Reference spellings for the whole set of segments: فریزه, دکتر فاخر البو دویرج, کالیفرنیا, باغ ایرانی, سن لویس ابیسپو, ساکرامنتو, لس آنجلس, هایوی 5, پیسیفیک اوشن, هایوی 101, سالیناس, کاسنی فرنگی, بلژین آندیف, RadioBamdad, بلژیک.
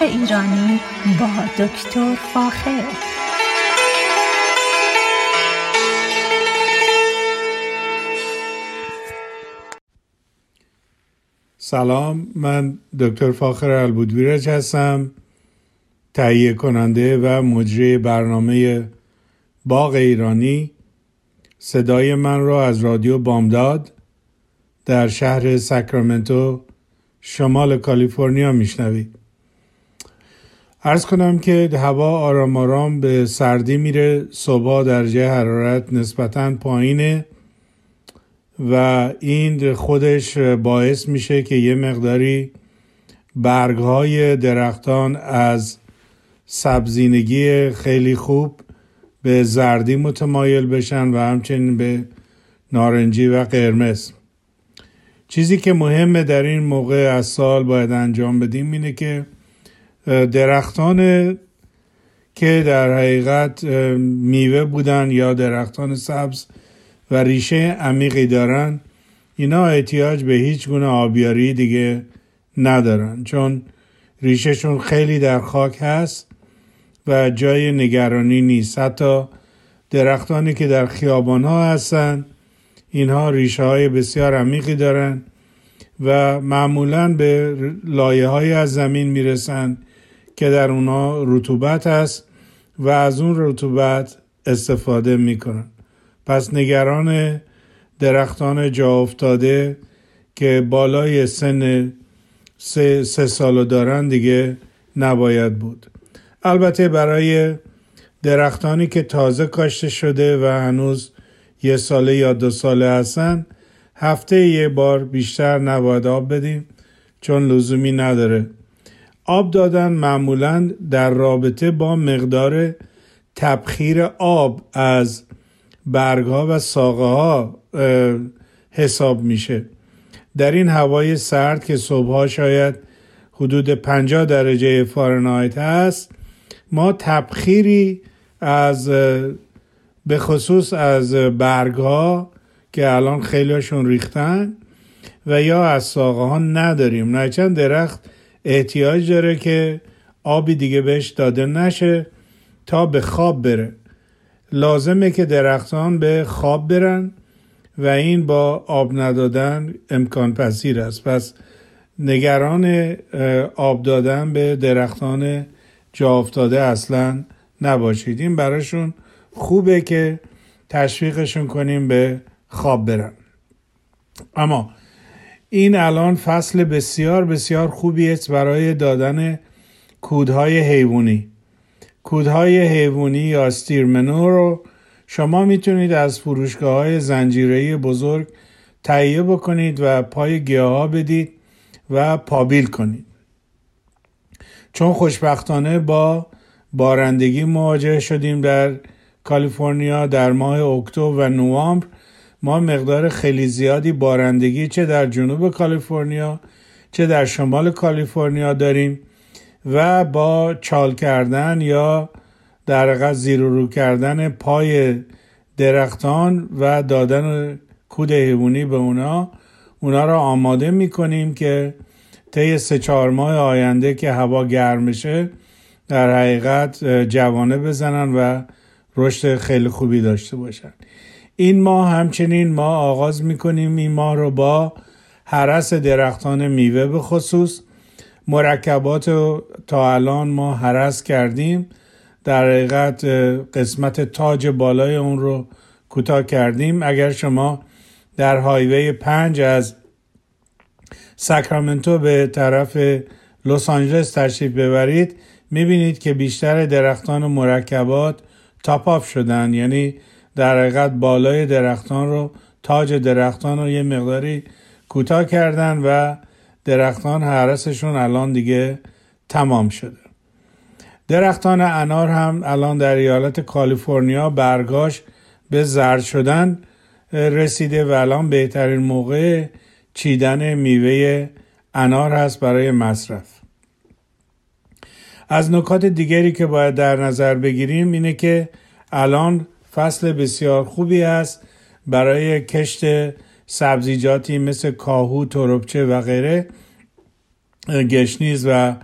باغ ایرانی با دکتر فاخر. سلام، من دکتر فاخر البو دویرج هستم، تهیه کننده و مجری برنامه باغ ایرانی. صدای من را از رادیو بامداد در شهر ساکرامنتو شمال کالیفرنیا میشنوید. عرض کنم که هوا آرام آرام به سردی میره، صبح درجه حرارت نسبتاً پایینه و این خودش باعث میشه که یه مقداری برگهای درختان از سبزینگی خیلی خوب به زردی متمایل بشن و همچنین به نارنجی و قرمز. چیزی که مهمه در این موقع از سال باید انجام بدیم اینه که درختان که در حقیقت میوه بودن یا درختان سبز و ریشه عمیقی دارن، اینا احتیاج به هیچ گونه آبیاری دیگه ندارن، چون ریشهشون خیلی در خاک هست و جای نگرانی نیست. حتی درختانی که در خیابان ها هستن، اینها ریشه های بسیار عمیقی دارن و معمولاً به لایه های از زمین میرسن که در اونها رطوبت هست و از اون رطوبت استفاده میکنن. پس نگران درختان جا افتاده که بالای سن 3 سالو دارن دیگه نباید بود. البته برای درختانی که تازه کاشته شده و هنوز 1 ساله یا 2 ساله هستن، هفته یه بار بیشتر نباید آب بدیم، چون لزومی نداره. آب دادن معمولاً در رابطه با مقدار تبخیر آب از برگها و ساقه ها حساب میشه. در این هوای سرد که صبحها شاید حدود 50 درجه فارنهایت هست، ما تبخیری از به خصوص از برگها که الان خیلیشون ریختن و یا از ساقه ها نداریم. نه چند درخت احتیاج داره که آبی دیگه بهش داده نشه تا به خواب بره. لازمه که درختان به خواب برن و این با آب ندادن امکان پذیر است. پس نگران آب دادن به درختان جا افتاده اصلا نباشید. این براشون خوبه که تشویقشون کنیم به خواب برن. اما این الان فصل بسیار بسیار خوبی است برای دادن کودهای حیوانی. کودهای حیوانی یا ستیرمنو رو شما میتونید از فروشگاه‌های زنجیره‌ای بزرگ تهیه بکنید و پای گیاها بدید و پابیل کنید. چون خوشبختانه با بارندگی مواجه شدیم در کالیفرنیا در ماه اکتبر و نوامبر، ما مقدار خیلی زیادی بارندگی چه در جنوب کالیفرنیا چه در شمال کالیفرنیا داریم و با چال کردن یا در حقیقت زیر و رو کردن پای درختان و دادن کود حیوانی به اونا را آماده میکنیم که طی 3-4 ماه آینده که هوا گرم میشه در حقیقت جوانه بزنن و رشد خیلی خوبی داشته باشن. این ماه همچنین ما آغاز میکنیم این ماه رو با هرس درختان میوه. به خصوص مرکبات رو تا الان ما هرس کردیم، در حقیقت قسمت تاج بالای اون رو کوتاه کردیم. اگر شما در هایوی 5 از ساکرامنتو به طرف لس آنجلس تشریف ببرید، میبینید که بیشتر درختان و مرکبات تاپ آف شدن، یعنی در حقیقت بالای درختان رو، تاج درختان رو یه مقداری کوتاه کردن و درختان هرسشون الان دیگه تمام شده. درختان انار هم الان در ایالت کالیفرنیا برگاش به زرد شدن رسیده و الان بهترین موقع چیدن میوه انار هست برای مصرف. از نکات دیگری که باید در نظر بگیریم اینه که الان فصل بسیار خوبی است برای کشت سبزیجاتی مثل کاهو، تربچه و غیره، گشنیز و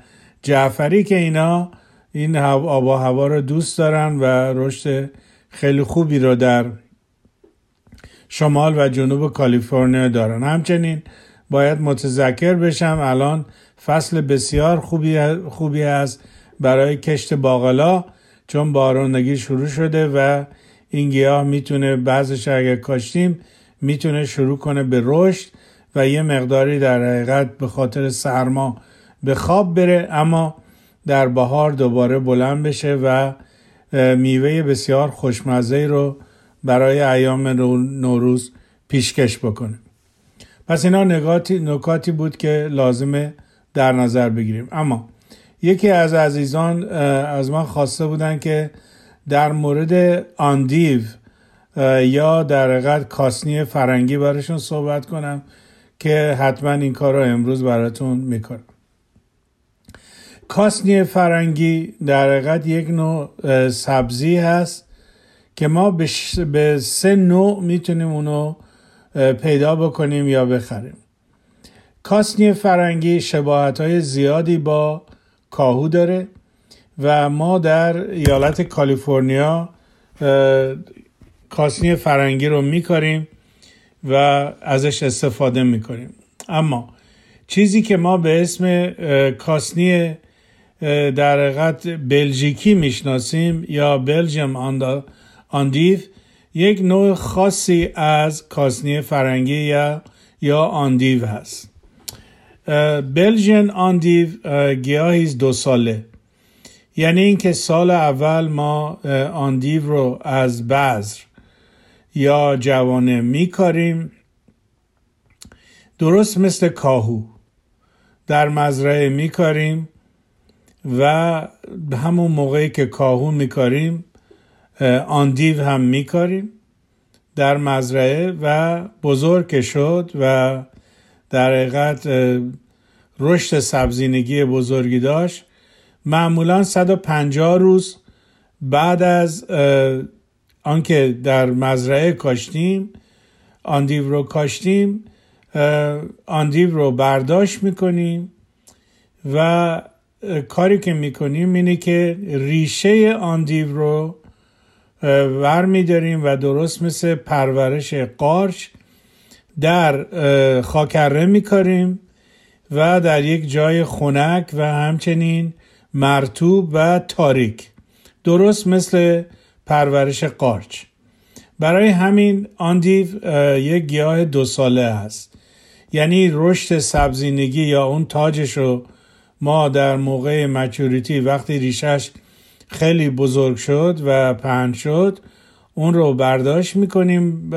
جعفری که اینا این آب و هوا رو دوست دارن و رشد خیلی خوبی رو در شمال و جنوب کالیفرنیا دارن. همچنین باید متذکر بشم الان فصل بسیار خوبی است برای کشت باقلا، چون بارندگی شروع شده و این گیاه میتونه بعضش اگر کاشتیم میتونه شروع کنه به رشد و یه مقداری در حقیقت به خاطر سرما به خواب بره، اما در بهار دوباره بلند بشه و میوه بسیار خوشمزه‌ای رو برای ایام نوروز پیشکش بکنه. پس اینا نکاتی بود که لازمه در نظر بگیریم. اما یکی از عزیزان از من خواسته بودن که در مورد آندیف یا در حقیقت کاسنی فرنگی براشون صحبت کنم که حتما این کار رو امروز براتون میکنم. کاسنی فرنگی در حقیقت یک نوع سبزی هست که ما به سه نوع میتونیم اونو پیدا بکنیم یا بخریم. کاسنی فرنگی شباهت‌های زیادی با کاهو داره و ما در ایالت کالیفرنیا کاسنی فرنگی رو می‌کاریم و ازش استفاده می‌کنیم. اما چیزی که ما به اسم کاسنی در حقیقت بلژیکی میشناسیم یا بلژیم آندیف یک نوع خاصی از کاسنی فرنگی یا آندیو هست. بلژین آندیو گیاهی است 2 ساله، یعنی اینکه سال اول ما آندیو رو از بذر یا جوانه میکاریم، درست مثل کاهو در مزرعه میکاریم و همون موقعی که کاهو میکاریم آندیو هم میکاریم در مزرعه و بزرگ شد و در حقیقت رشد سبزینگی بزرگی داشت. معمولا 150 روز بعد از آنکه در مزرعه کاشتیم آندیو رو برداشت میکنیم و کاری که میکنیم اینه که ریشه آندیو رو ور می‌داریم و درست مثل پرورش قارچ در خاکره می‌کاریم و در یک جای خنک و همچنین مرطوب و تاریک، درست مثل پرورش قارچ. برای همین آندیو یک گیاه 2 ساله است، یعنی رشد سبزینگی یا اون تاجش رو ما در موقع مچوریتی وقتی ریشش خیلی بزرگ شد و پهن شد اون رو برداشت میکنیم،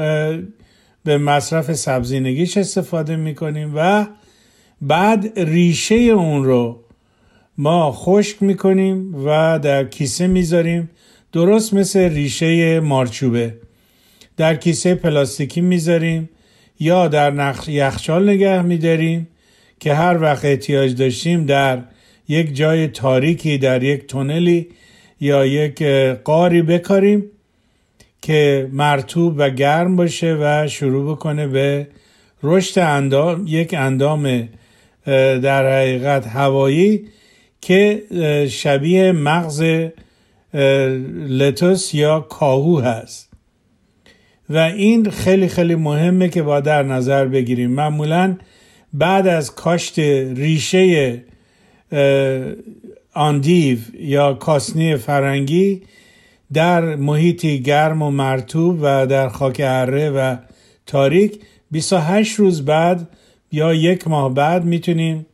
به مصرف سبزینگیش استفاده میکنیم و بعد ریشه اون رو ما خشک میکنیم و در کیسه میذاریم، درست مثل ریشه مارچوبه در کیسه پلاستیکی میذاریم یا در یخچال نگه میداریم که هر وقت احتیاج داشتیم در یک جای تاریکی در یک تونلی یا یک قاری بکاریم که مرطوب و گرم باشه و شروع بکنه به رشد یک اندام در حقیقت هوایی که شبیه مغز لتوس یا کاهو هست و این خیلی خیلی مهمه که با در نظر بگیریم. معمولاً بعد از کاشت ریشه آندیو یا کاسنی فرنگی در محیطی گرم و مرطوب و در خاک اره و تاریک 28 روز بعد یا 1 ماه بعد میتونیم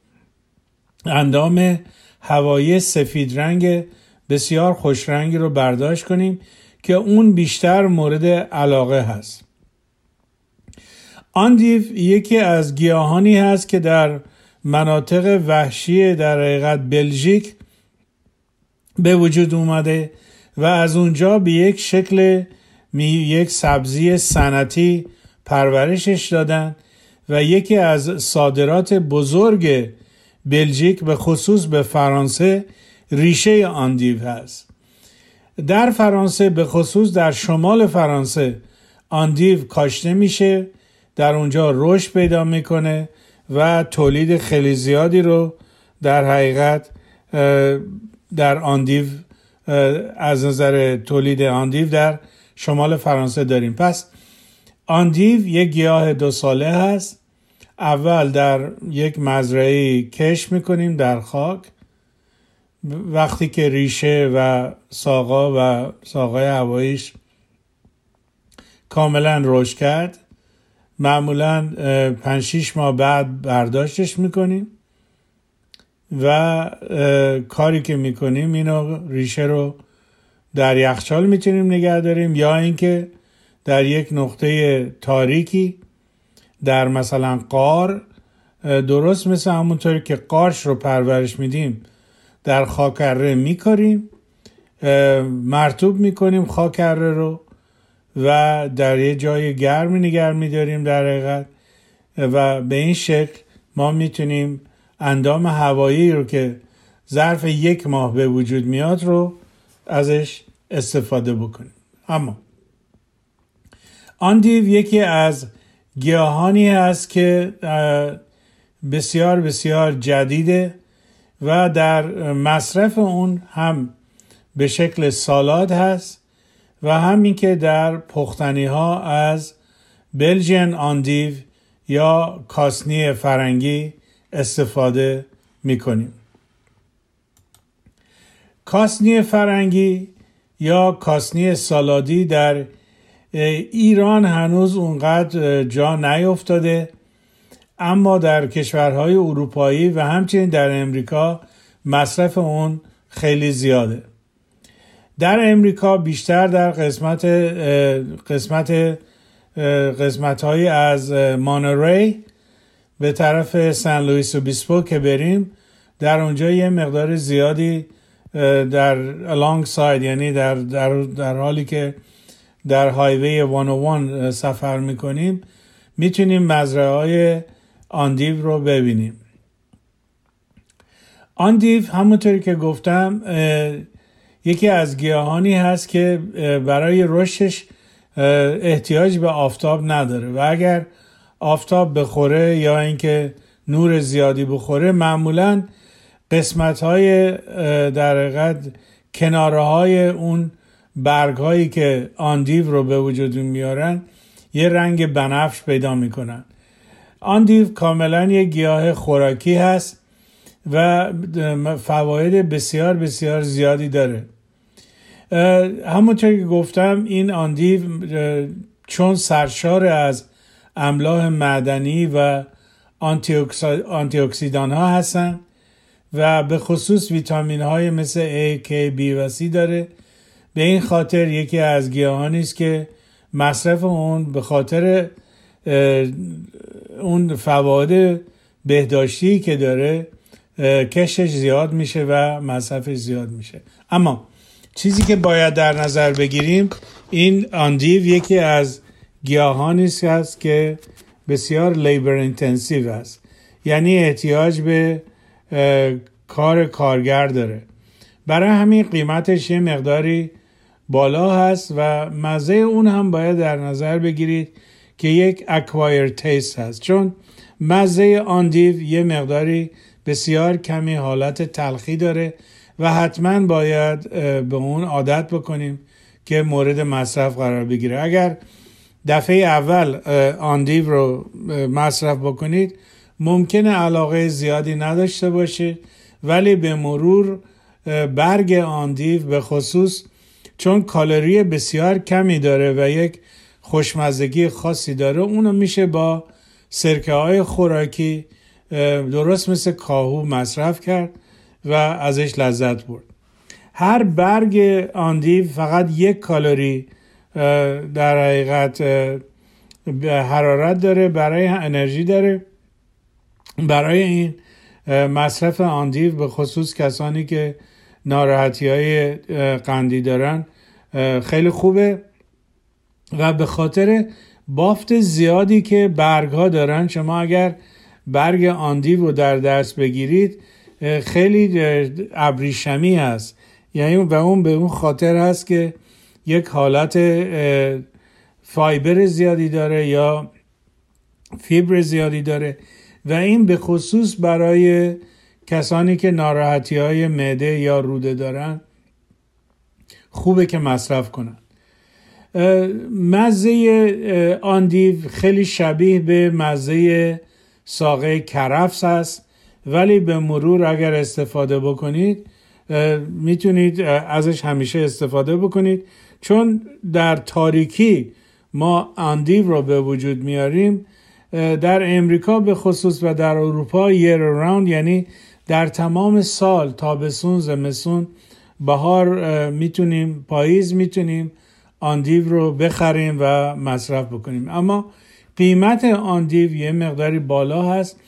اندام هوایی سفید رنگ بسیار خوش رنگی رو برداشت کنیم که اون بیشتر مورد علاقه هست. آندیو یکی از گیاهانی هست که در مناطق وحشی در حقیقت بلژیک به وجود اومده و از اونجا به یک شکل یک سبزی صنعتی پرورشش دادن و یکی از صادرات بزرگ بلژیک به خصوص به فرانسه ریشه آندیو هست. در فرانسه به خصوص در شمال فرانسه آندیو کاشته میشه، در اونجا رشد پیدا میکنه و تولید خیلی زیادی رو در حقیقت در آندیو، از نظر تولید آندیو در شمال فرانسه داریم. پس آندیو یک گیاه دو ساله هست. اول در یک مزرعه‌ای کشت میکنیم در خاک. وقتی که ریشه و ساقای هواییش کاملا رشد کرد، معمولا 5-6 ماه بعد برداشتش میکنیم و کاری که میکنیم اینو ریشه رو در یخچال میتونیم نگه داریم، یا اینکه در یک نقطه تاریکی در مثلا قار، درست مثل همونطوری که قارش رو پرورش میدیم در خاکره میکاریم، مرطوب میکنیم خاکره رو و در یه جای گرمی نگه میداریم در حقیقت، و به این شکل ما میتونیم اندام هوایی رو که ظرف 1 ماه به وجود میاد رو ازش استفاده بکنیم. اما آندیو یکی از گیاهانی هست که بسیار بسیار جدیده و در مصرف اون هم به شکل سالاد هست و همین که در پختنی ها از بلژین آندیو یا کاسنی فرنگی استفاده می کنیم. کاسنی فرنگی یا کاسنی سالادی در ایران هنوز اونقدر جا نیفتاده، اما در کشورهای اروپایی و همچنین در امریکا مصرف اون خیلی زیاده. در امریکا بیشتر در قسمت‌هایی از مانوری به طرف سن لویس ابیسپو که بریم، در اونجا یه مقدار زیادی در along side، یعنی در حالی که در هایوی 101 سفر میکنیم، میتونیم مزرعه‌های آندیو رو ببینیم. آندیو همونطوری که گفتم یکی از گیاهانی هست که برای رشدش احتیاج به آفتاب نداره و اگر آفتاب بخوره یا اینکه نور زیادی بخوره، معمولاً قسمت‌های در حقیقت کناره‌های اون برگ‌هایی که آندیو رو به وجود میارن یه رنگ بنفش پیدا میکنن. آندیو کاملاً یه گیاه خوراکی هست و فواید بسیار بسیار زیادی داره. همونطور که گفتم این آندیو چون سرشار از املاح معدنی و آنتی اکسیدان ها هستن و به خصوص ویتامین های مثل A، K، B و C داره، به این خاطر یکی از گیاهانی است که مصرف اون به خاطر اون فواید بهداشتی که داره کشش زیاد میشه و مصرفش زیاد میشه. اما چیزی که باید در نظر بگیریم، این آندیو یکی از گیاهانی است که بسیار لیبر اینتنسیو است، یعنی احتیاج به کارگر داره، برای همین قیمتش یه مقداری بالا هست و مزه اون هم باید در نظر بگیرید که یک اکوایر تیست هست، چون مزه آندیو یه مقداری بسیار کمی حالت تلخی داره و حتما باید به اون عادت بکنیم که مورد مصرف قرار بگیره. اگر دفعه اول آندیو رو مصرف بکنید ممکنه علاقه زیادی نداشته باشید، ولی به مرور برگ آندیو به خصوص چون کالری بسیار کمی داره و یک خوشمزگی خاصی داره، اونو میشه با سرکه های خوراکی درست مثل کاهو مصرف کرد و ازش لذت برد. هر برگ آندیو فقط 1 کالری در حقیقت حرارت داره، برای انرژی داره. برای این مصرف آندیو به خصوص کسانی که ناراحتی های قندی دارن خیلی خوبه و به خاطر بافت زیادی که برگ ها دارن، شما اگر برگ آندیو رو در دست بگیرید خیلی ابریشمی هست، یعنی و اون به اون خاطر هست که یک حالت فایبر زیادی داره یا فیبر زیادی داره و این به خصوص برای کسانی که ناراحتی‌های معده یا روده دارن خوبه که مصرف کنن. مزه آندیو خیلی شبیه به مزه ساقه کرفس است، ولی به مرور اگر استفاده بکنید میتونید ازش همیشه استفاده بکنید، چون در تاریکی ما آندیو رو به وجود میاریم. در امریکا به خصوص و در اروپا year round، یعنی در تمام سال، تابستون، زمستون، بهار، میتونیم پاییز میتونیم آندیو رو بخریم و مصرف بکنیم. اما قیمت آندیو یه مقداری بالا هست،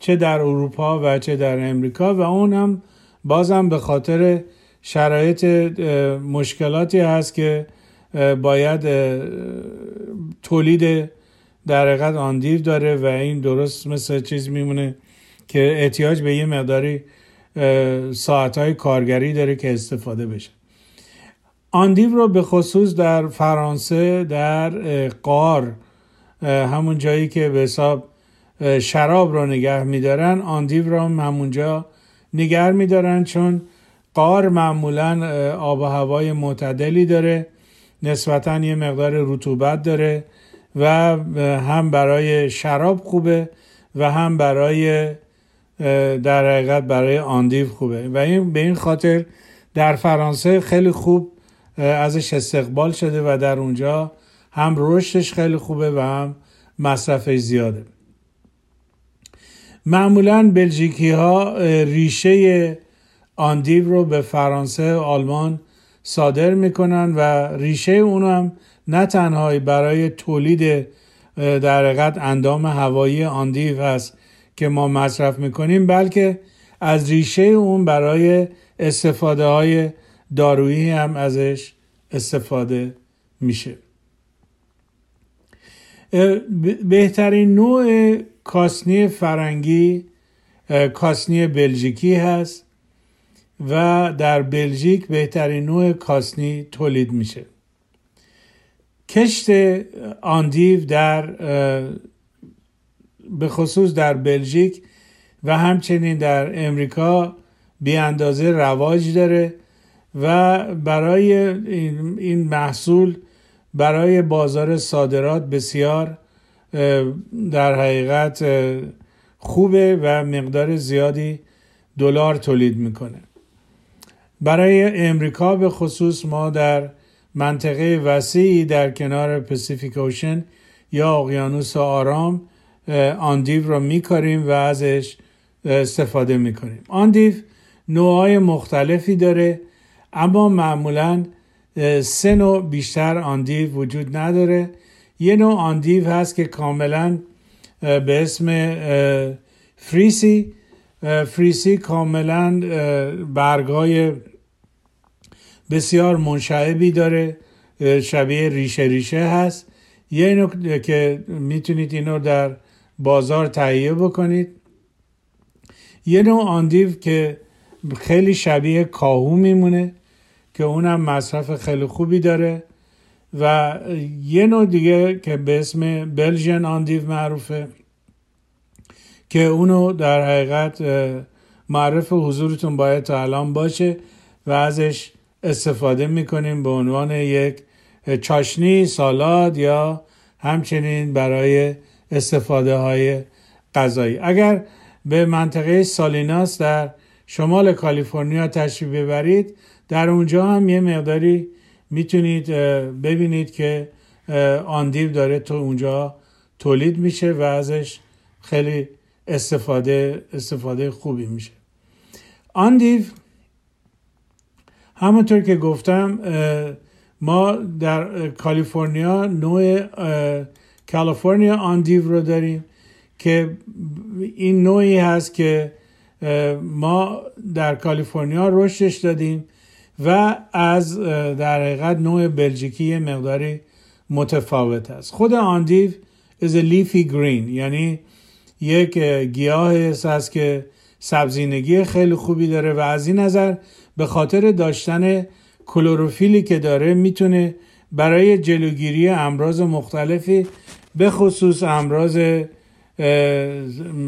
چه در اروپا و چه در امریکا، و اون هم بازم به خاطر شرایط مشکلاتی هست که باید تولید در حقیقت آندیو داره و این درست مثل چیز میمونه که احتیاج به یه مقداری ساعتهای کارگری داره که استفاده بشه. آندیو رو به خصوص در فرانسه در قار، همون جایی که به حساب شراب رو نگه میدارن، آندیو رو همونجا نگه میدارن، چون قار معمولا آب و هوای معتدلی داره، نسبتاً یه مقدار رطوبت داره و هم برای شراب خوبه و هم برای در حقیقت برای آندیو خوبه و این به این خاطر در فرانسه خیلی خوب ازش استقبال شده و در اونجا هم رشدش خیلی خوبه و هم مصرفش زیاده. معمولاً بلژیکی ها ریشه آندیو رو به فرانسه و آلمان صادر میکنن و ریشه اون هم نه تنها برای تولید در حقیقت اندام هوایی آندیو هست که ما مصرف میکنیم، بلکه از ریشه اون برای استفاده های دارویی هم ازش استفاده میشه. بهترین نوع کاسنی فرنگی کاسنی بلژیکی هست و در بلژیک بهترین نوع کاسنی تولید میشه. کشت آندیو به خصوص در بلژیک و همچنین در امریکا بی اندازه رواج داره و برای این محصول برای بازار صادرات بسیار در حقیقت خوبه و مقدار زیادی دلار تولید میکنه. برای امریکا به خصوص ما در منطقه وسیعی در کنار پیسیفیک اوشن یا اقیانوس آرام آندیو را میکاریم و ازش استفاده میکنیم. آندیو نوعای مختلفی داره، اما معمولاً 3 نوع بیشتر آندیو وجود نداره. یه نوع آندیو هست که کاملاً به اسم فریسی کاملاً برگای بسیار منشعبی داره، شبیه ریشه هست. یه نوع که میتونید اینو در بازار تهیه بکنید. یه نوع آندیو که خیلی شبیه کاهو میمونه که اونم مصرف خیلی خوبی داره و یه نوع دیگه که به اسم بلژین آندیو معروفه که اونو در حقیقت معرف حضورتون باید تا الان باشه و ازش استفاده میکنیم به عنوان یک چاشنی، سالاد یا همچنین برای استفاده های غذایی. اگر به منطقه سالیناس در شمال کالیفرنیا تشریف ببرید، در اونجا هم یه مقداری میتونید ببینید که آندیو داره تو اونجا تولید میشه و ازش خیلی استفاده خوبی میشه. آندیو همونطور که گفتم ما در کالیفرنیا نوع کالیفرنیا آندیو رو داریم که این نوعی هست که ما در کالیفرنیا رشدش دادیم و از در حقیقت نوع بلژیکی مقداری متفاوت است. خود آندیو is a leafy green، یعنی یک گیاهی است که سبزینگی خیلی خوبی داره و از این نظر به خاطر داشتن کلروفیلی که داره میتونه برای جلوگیری امراض مختلفی به خصوص امراض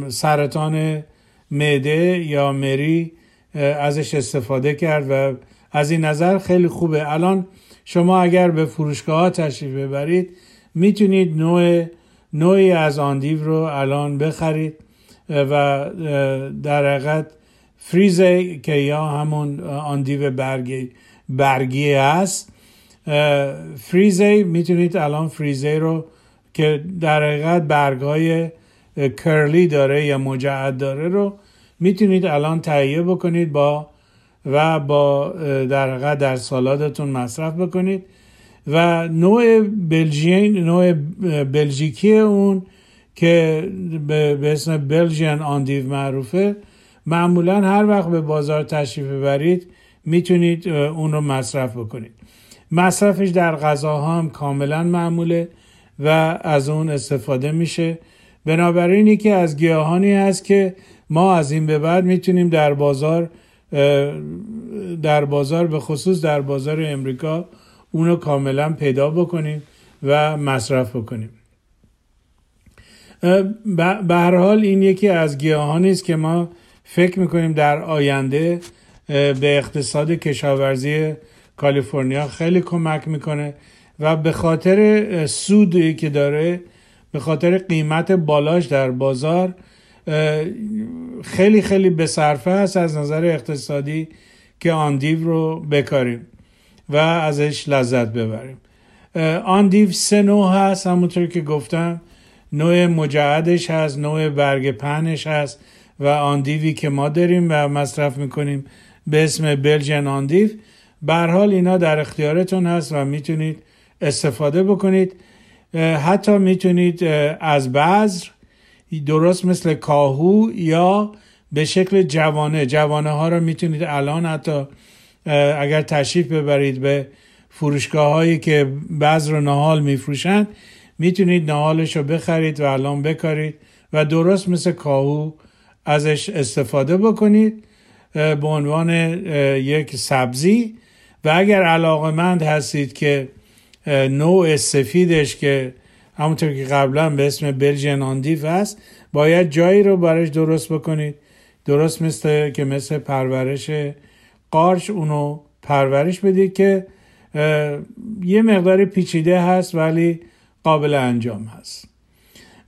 سرطان معده یا مری ازش استفاده کرد و از این نظر خیلی خوبه. الان شما اگر به فروشگاه ها تشریف ببرید میتونید نوعی از آندیو رو الان بخرید و در حقیقت فریزه که یا همون آندیو برگی هست، فریزه میتونید الان فریزه رو که در حقیقت برگای کرلی داره یا مجعد داره رو میتونید الان تهیه بکنید با در حقیقت در سالادتون مصرف بکنید. و نوع بلژیکی اون که به اسم بلژین آندیو معروفه، معمولا هر وقت به بازار تشریف ببرید میتونید اون رو مصرف بکنید. مصرفش در غذاها هم کاملا معموله و از اون استفاده میشه. بنابراین یکی از گیاهانی هست که ما از این به بعد میتونیم در بازار به خصوص در بازار امریکا اونو کاملا پیدا بکنیم و مصرف بکنیم. به هر حال این یکی از گیاهانی است که ما فکر میکنیم در آینده به اقتصاد کشاورزی کالیفرنیا خیلی کمک میکنه و به خاطر سودی که داره، به خاطر قیمت بالاش در بازار، خیلی خیلی به صرفه است از نظر اقتصادی که آندیو رو بکاریم و ازش لذت ببریم. آندیو سه نوع هست، همونطور که گفتم نوع مجعدش هست، نوع برگ پهنش هست و آندیوی که ما داریم و مصرف میکنیم به اسم بلژین آندیو. به هر حال اینا در اختیارتون هست و میتونید استفاده بکنید. حتی میتونید از بذر درست مثل کاهو یا به شکل جوانه ها رو میتونید الان حتی اگر تشریف ببرید به فروشگاه هایی که بذر و نهال میفروشند میتونید نهالش رو بخرید و الان بکارید و درست مثل کاهو ازش استفاده بکنید به عنوان یک سبزی. و اگر علاقه‌مند هستید که نوع سفیدش که همونطور که قبلا به اسم بلژین آندیف هست، باید جایی رو برش درست بکنید درست مثل پرورش قارچ، اونو پرورش بدید که یه مقدار پیچیده هست ولی قابل انجام هست.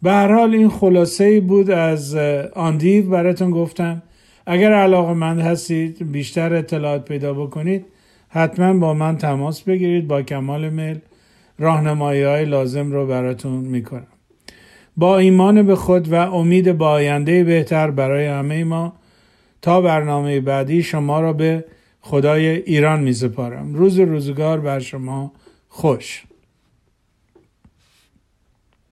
به هر حال این خلاصه‌ای بود از آندیو براتون گفتم. اگر علاقه‌مند هستید بیشتر اطلاعات پیدا بکنید حتما با من تماس بگیرید، با کمال میل راهنمایی‌های لازم رو براتون میکنم. با ایمان به خود و امید به آینده بهتر برای همه ما تا برنامه بعدی شما را به خدای ایران میسپارم. روزگار بر شما خوش.